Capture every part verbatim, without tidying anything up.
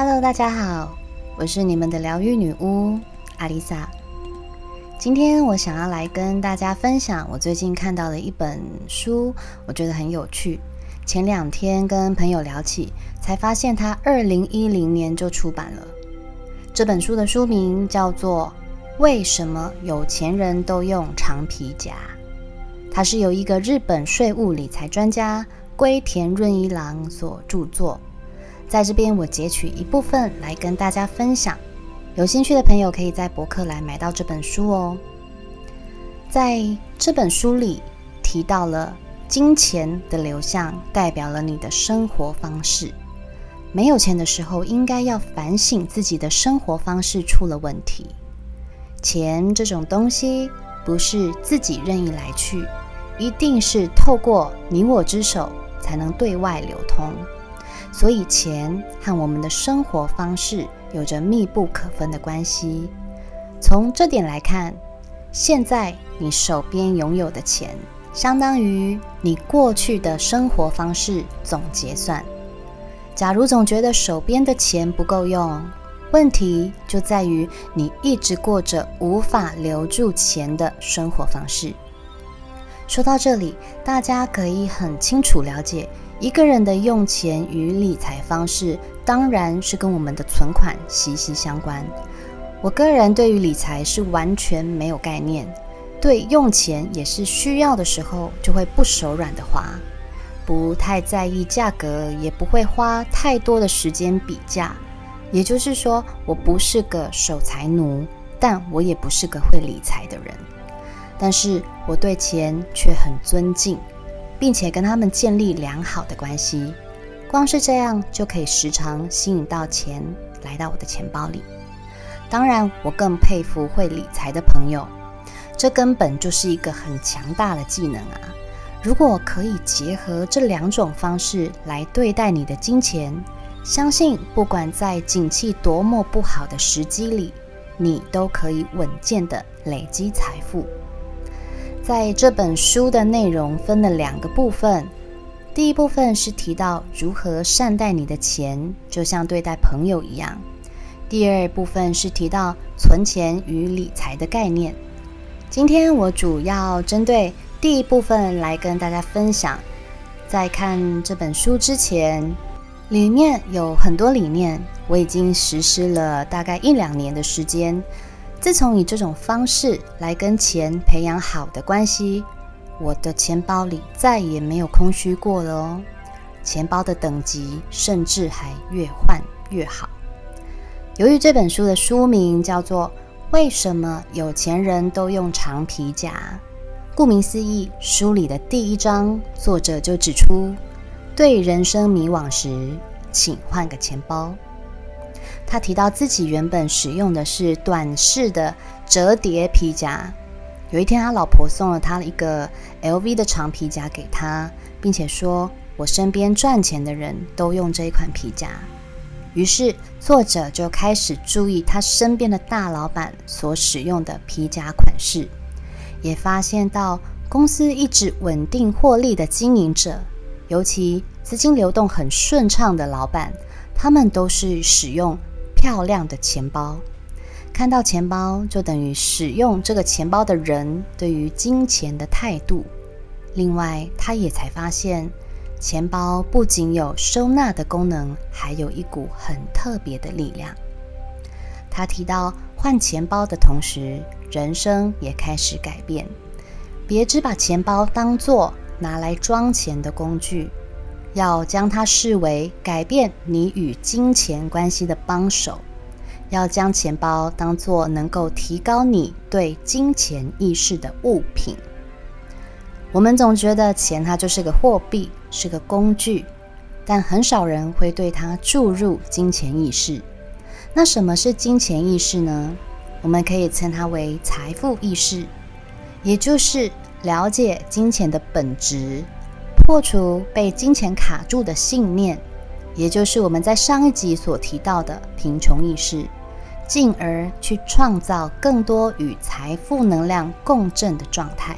Hello， 大家好，我是你们的疗愈女巫阿丽萨。今天我想要来跟大家分享我最近看到的一本书，我觉得很有趣。前两天跟朋友聊起，才发现它二零一零年就出版了。这本书的书名叫做《为什么有钱人都用长皮夹》，它是由一个日本税务理财专家龟田润一郎所著作。在这边我截取一部分来跟大家分享，有兴趣的朋友可以在博客来买到这本书哦。在这本书里提到了金钱的流向代表了你的生活方式，没有钱的时候应该要反省自己的生活方式出了问题。钱这种东西不是自己任意来去，一定是透过你我之手才能对外流通，所以钱和我们的生活方式有着密不可分的关系。从这点来看，现在你手边拥有的钱，相当于你过去的生活方式总结算。假如总觉得手边的钱不够用，问题就在于你一直过着无法留住钱的生活方式。说到这里，大家可以很清楚了解一个人的用钱与理财方式当然是跟我们的存款息息相关。我个人对于理财是完全没有概念，对用钱也是需要的时候就会不手软的花，不太在意价格，也不会花太多的时间比价。也就是说，我不是个守财奴，但我也不是个会理财的人，但是我对钱却很尊敬，并且跟他们建立良好的关系，光是这样就可以时常吸引到钱来到我的钱包里。当然，我更佩服会理财的朋友，这根本就是一个很强大的技能啊！如果可以结合这两种方式来对待你的金钱，相信不管在景气多么不好的时机里，你都可以稳健的累积财富。在这本书的内容分了两个部分，第一部分是提到如何善待你的钱，就像对待朋友一样；第二部分是提到存钱与理财的概念。今天我主要针对第一部分来跟大家分享。在看这本书之前，里面有很多理念我已经实施了大概一两年的时间。自从以这种方式来跟钱培养好的关系，我的钱包里再也没有空虚过了哦。钱包的等级甚至还越换越好。由于这本书的书名叫做《为什么有钱人都用长皮夹》，顾名思义，书里的第一章作者就指出，对人生迷惘时，请换个钱包。他提到自己原本使用的是短式的折叠皮夹，有一天他老婆送了他一个 L V 的长皮夹给他，并且说，我身边赚钱的人都用这一款皮夹。于是作者就开始注意他身边的大老板所使用的皮夹款式，也发现到公司一直稳定获利的经营者，尤其资金流动很顺畅的老板，他们都是使用漂亮的钱包。看到钱包就等于使用这个钱包的人对于金钱的态度。另外，他也才发现，钱包不仅有收纳的功能，还有一股很特别的力量。他提到，换钱包的同时，人生也开始改变。别只把钱包当作拿来装钱的工具，要将它视为改变你与金钱关系的帮手，要将钱包当作能够提高你对金钱意识的物品。我们总觉得钱它就是个货币，是个工具，但很少人会对它注入金钱意识。那什么是金钱意识呢？我们可以称它为财富意识，也就是了解金钱的本质，破除被金钱卡住的信念，也就是我们在上一集所提到的贫穷意识，进而去创造更多与财富能量共振的状态。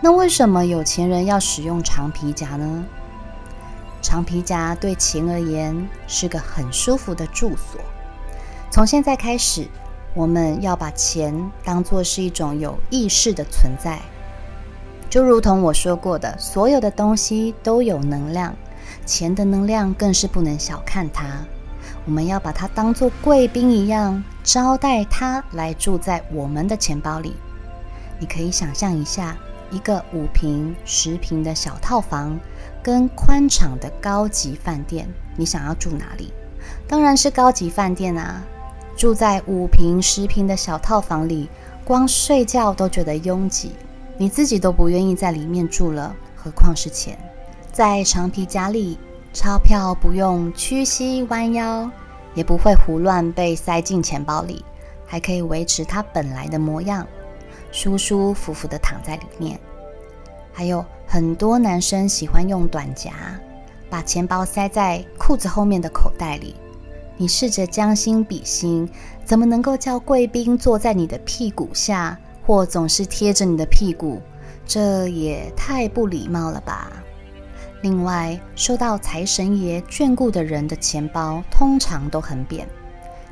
那为什么有钱人要使用长皮夹呢？长皮夹对晴而言是个很舒服的住所。从现在开始，我们要把钱当作是一种有意识的存在。就如同我说过的，所有的东西都有能量，钱的能量更是不能小看它。我们要把它当作贵宾一样招待它来住在我们的钱包里。你可以想象一下，一个五平、十平的小套房跟宽敞的高级饭店，你想要住哪里？当然是高级饭店啊！住在五平、十平的小套房里，光睡觉都觉得拥挤，你自己都不愿意在里面住了，何况是钱。在长皮夹里，钞票不用屈膝弯腰，也不会胡乱被塞进钱包里，还可以维持它本来的模样，舒舒服服地躺在里面。还有很多男生喜欢用短夹把钱包塞在裤子后面的口袋里，你试着将心比心，怎么能够叫贵宾坐在你的屁股下，或总是贴着你的屁股？这也太不礼貌了吧。另外，受到财神爷眷顾的人的钱包通常都很扁，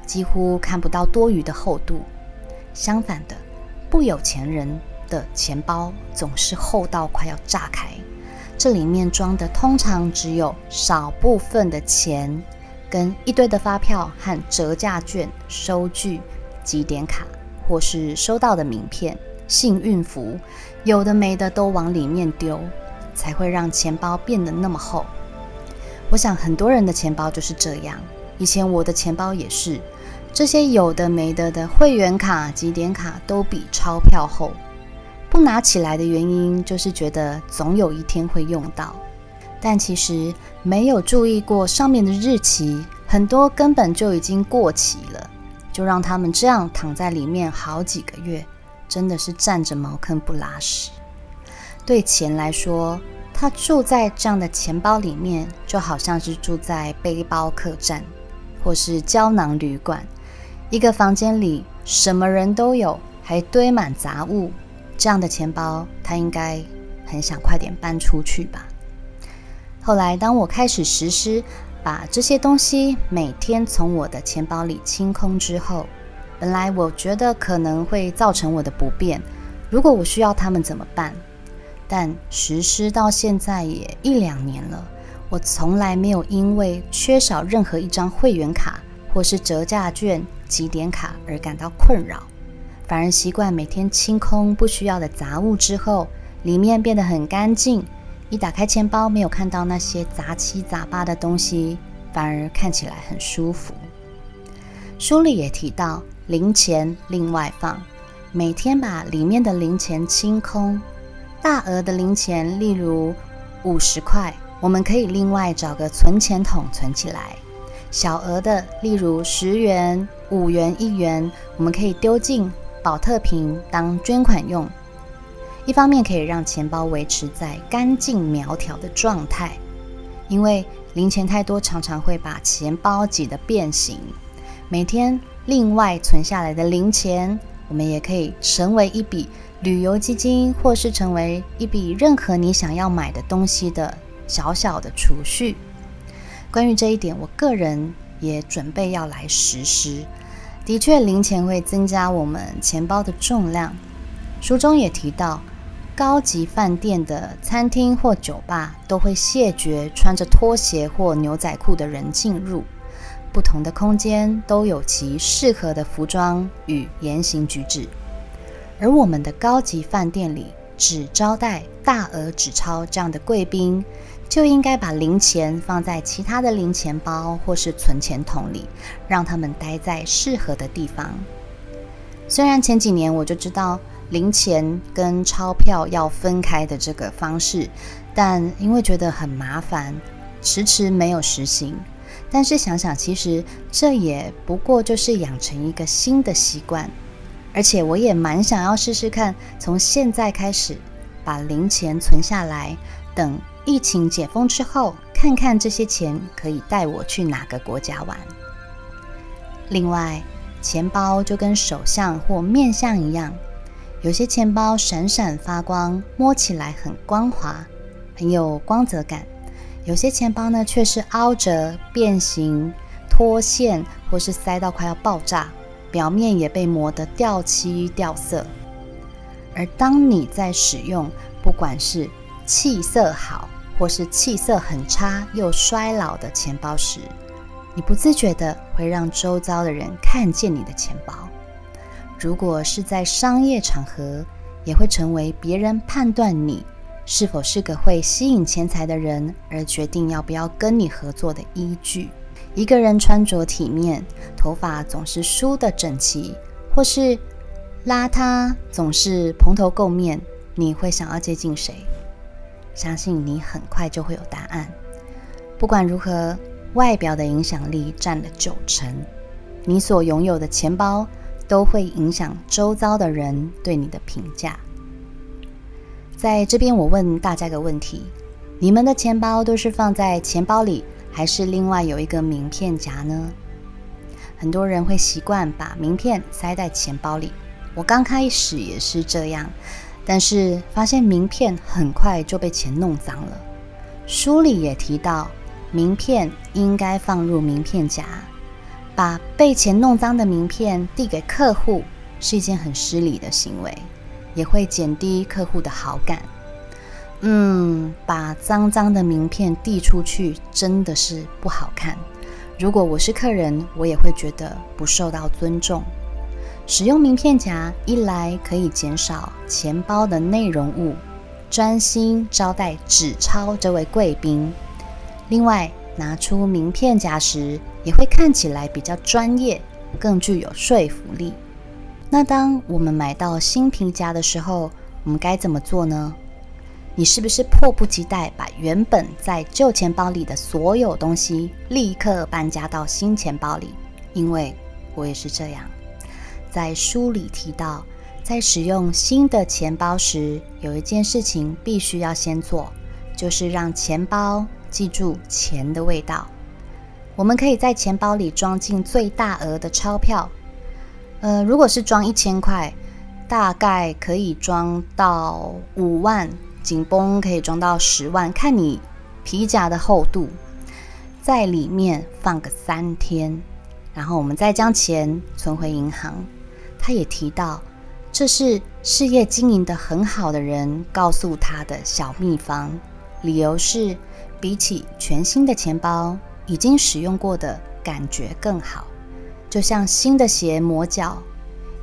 几乎看不到多余的厚度。相反的，不有钱人的钱包总是厚到快要炸开，这里面装的通常只有少部分的钱，跟一堆的发票和折价券、收据、集点卡，或是收到的名片、幸运符，有的没的都往里面丢，才会让钱包变得那么厚。我想很多人的钱包就是这样，以前我的钱包也是，这些有的没的的会员卡、集点卡都比钞票厚。不拿起来的原因就是觉得总有一天会用到，但其实没有注意过上面的日期，很多根本就已经过期了，就让他们这样躺在里面好几个月，真的是站着茅坑不拉屎。对钱来说，他住在这样的钱包里面，就好像是住在背包客栈或是胶囊旅馆，一个房间里什么人都有，还堆满杂物。这样的钱包，他应该很想快点搬出去吧。后来当我开始实施把这些东西每天从我的钱包里清空之后，本来我觉得可能会造成我的不便，如果我需要他们怎么办？但实施到现在也一两年了，我从来没有因为缺少任何一张会员卡或是折价券、集点卡而感到困扰，反而习惯每天清空不需要的杂物之后，里面变得很干净，一打开钱包没有看到那些杂七杂八的东西，反而看起来很舒服。书里也提到，零钱另外放，每天把里面的零钱清空。大额的零钱，例如五十块，我们可以另外找个存钱筒存起来；小额的，例如十元、五元、一元，我们可以丢进保特瓶当捐款用。一方面可以让钱包维持在干净苗条的状态，因为零钱太多常常会把钱包挤得变形。每天另外存下来的零钱，我们也可以成为一笔旅游基金，或是成为一笔任何你想要买的东西的小小的储蓄。关于这一点，我个人也准备要来实施。的确，零钱会增加我们钱包的重量。书中也提到，高级饭店的餐厅或酒吧都会谢绝穿着拖鞋或牛仔裤的人进入，不同的空间都有其适合的服装与言行举止。而我们的高级饭店里只招待大额纸钞这样的贵宾，就应该把零钱放在其他的零钱包或是存钱筒里，让他们待在适合的地方。虽然前几年我就知道零钱跟钞票要分开的这个方式，但因为觉得很麻烦，迟迟没有实行。但是想想，其实这也不过就是养成一个新的习惯。而且我也蛮想要试试看，从现在开始把零钱存下来，等疫情解封之后，看看这些钱可以带我去哪个国家玩。另外，钱包就跟手相或面相一样，有些钱包闪闪发光，摸起来很光滑，很有光泽感，有些钱包呢却是凹折、变形、脱线，或是塞到快要爆炸，表面也被磨得掉漆掉色。而当你在使用，不管是气色好或是气色很差又衰老的钱包时，你不自觉的会让周遭的人看见你的钱包。如果是在商业场合，也会成为别人判断你是否是个会吸引钱财的人而决定要不要跟你合作的依据。一个人穿着体面，头发总是梳得整齐，或是邋遢总是蓬头垢面，你会想要接近谁？相信你很快就会有答案。不管如何，外表的影响力占了九成，你所拥有的钱包都会影响周遭的人对你的评价。在这边我问大家个问题，你们的钱包都是放在钱包里，还是另外有一个名片夹呢？很多人会习惯把名片塞在钱包里，我刚开始也是这样，但是发现名片很快就被钱弄脏了。书里也提到，名片应该放入名片夹，把被钱弄脏的名片递给客户是一件很失礼的行为，也会减低客户的好感。嗯，把脏脏的名片递出去真的是不好看。如果我是客人，我也会觉得不受到尊重。使用名片夹，一来可以减少钱包的内容物，专心招待纸钞这位贵宾。另外，拿出名片夹时也会看起来比较专业，更具有说服力。那当我们买到新皮夹的时候，我们该怎么做呢？你是不是迫不及待把原本在旧钱包里的所有东西立刻搬家到新钱包里？因为我也是这样。在书里提到，在使用新的钱包时，有一件事情必须要先做，就是让钱包记住钱的味道。我们可以在钱包里装进最大额的钞票，呃，如果是装一千块，大概可以装到五万，紧绷可以装到十万，看你皮夹的厚度，在里面放个三天，然后我们再将钱存回银行。他也提到，这是事业经营得很好的人告诉他的小秘方，理由是比起全新的钱包，已经使用过的感觉更好，就像新的鞋磨脚，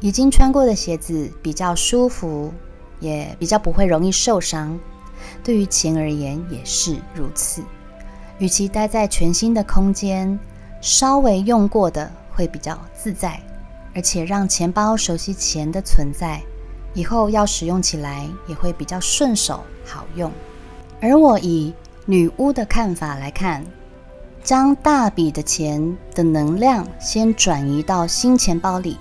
已经穿过的鞋子比较舒服，也比较不会容易受伤。对于钱而言也是如此，与其待在全新的空间，稍微用过的会比较自在，而且让钱包熟悉钱的存在，以后要使用起来也会比较顺手好用。而我以女巫的看法来看，将大笔的钱的能量先转移到新钱包里，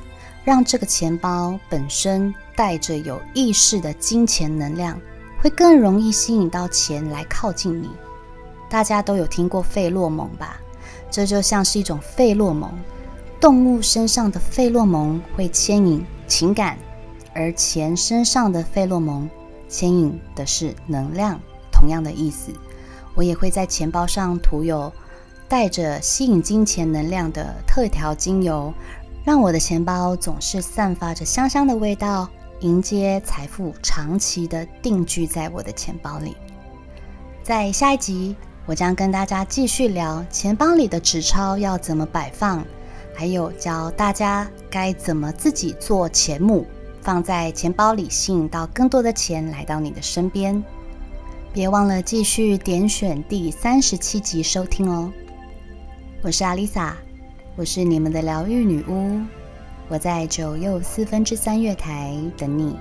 让这个钱包本身带着有意识的金钱能量，会更容易吸引到钱来靠近你。大家都有听过费洛蒙吧？这就像是一种费洛蒙，动物身上的费洛蒙会牵引情感，而钱身上的费洛蒙牵引的是能量，同样的意思。我也会在钱包上涂有带着吸引金钱能量的特调精油，让我的钱包总是散发着香香的味道，迎接财富长期的定居在我的钱包里。在下一集，我将跟大家继续聊钱包里的纸钞要怎么摆放，还有教大家该怎么自己做钱母，放在钱包里吸引到更多的钱来到你的身边。别忘了继续点选第三十七集收听哦。我是阿丽萨，我是你们的疗愈女巫，我在九又四分之三月台等你。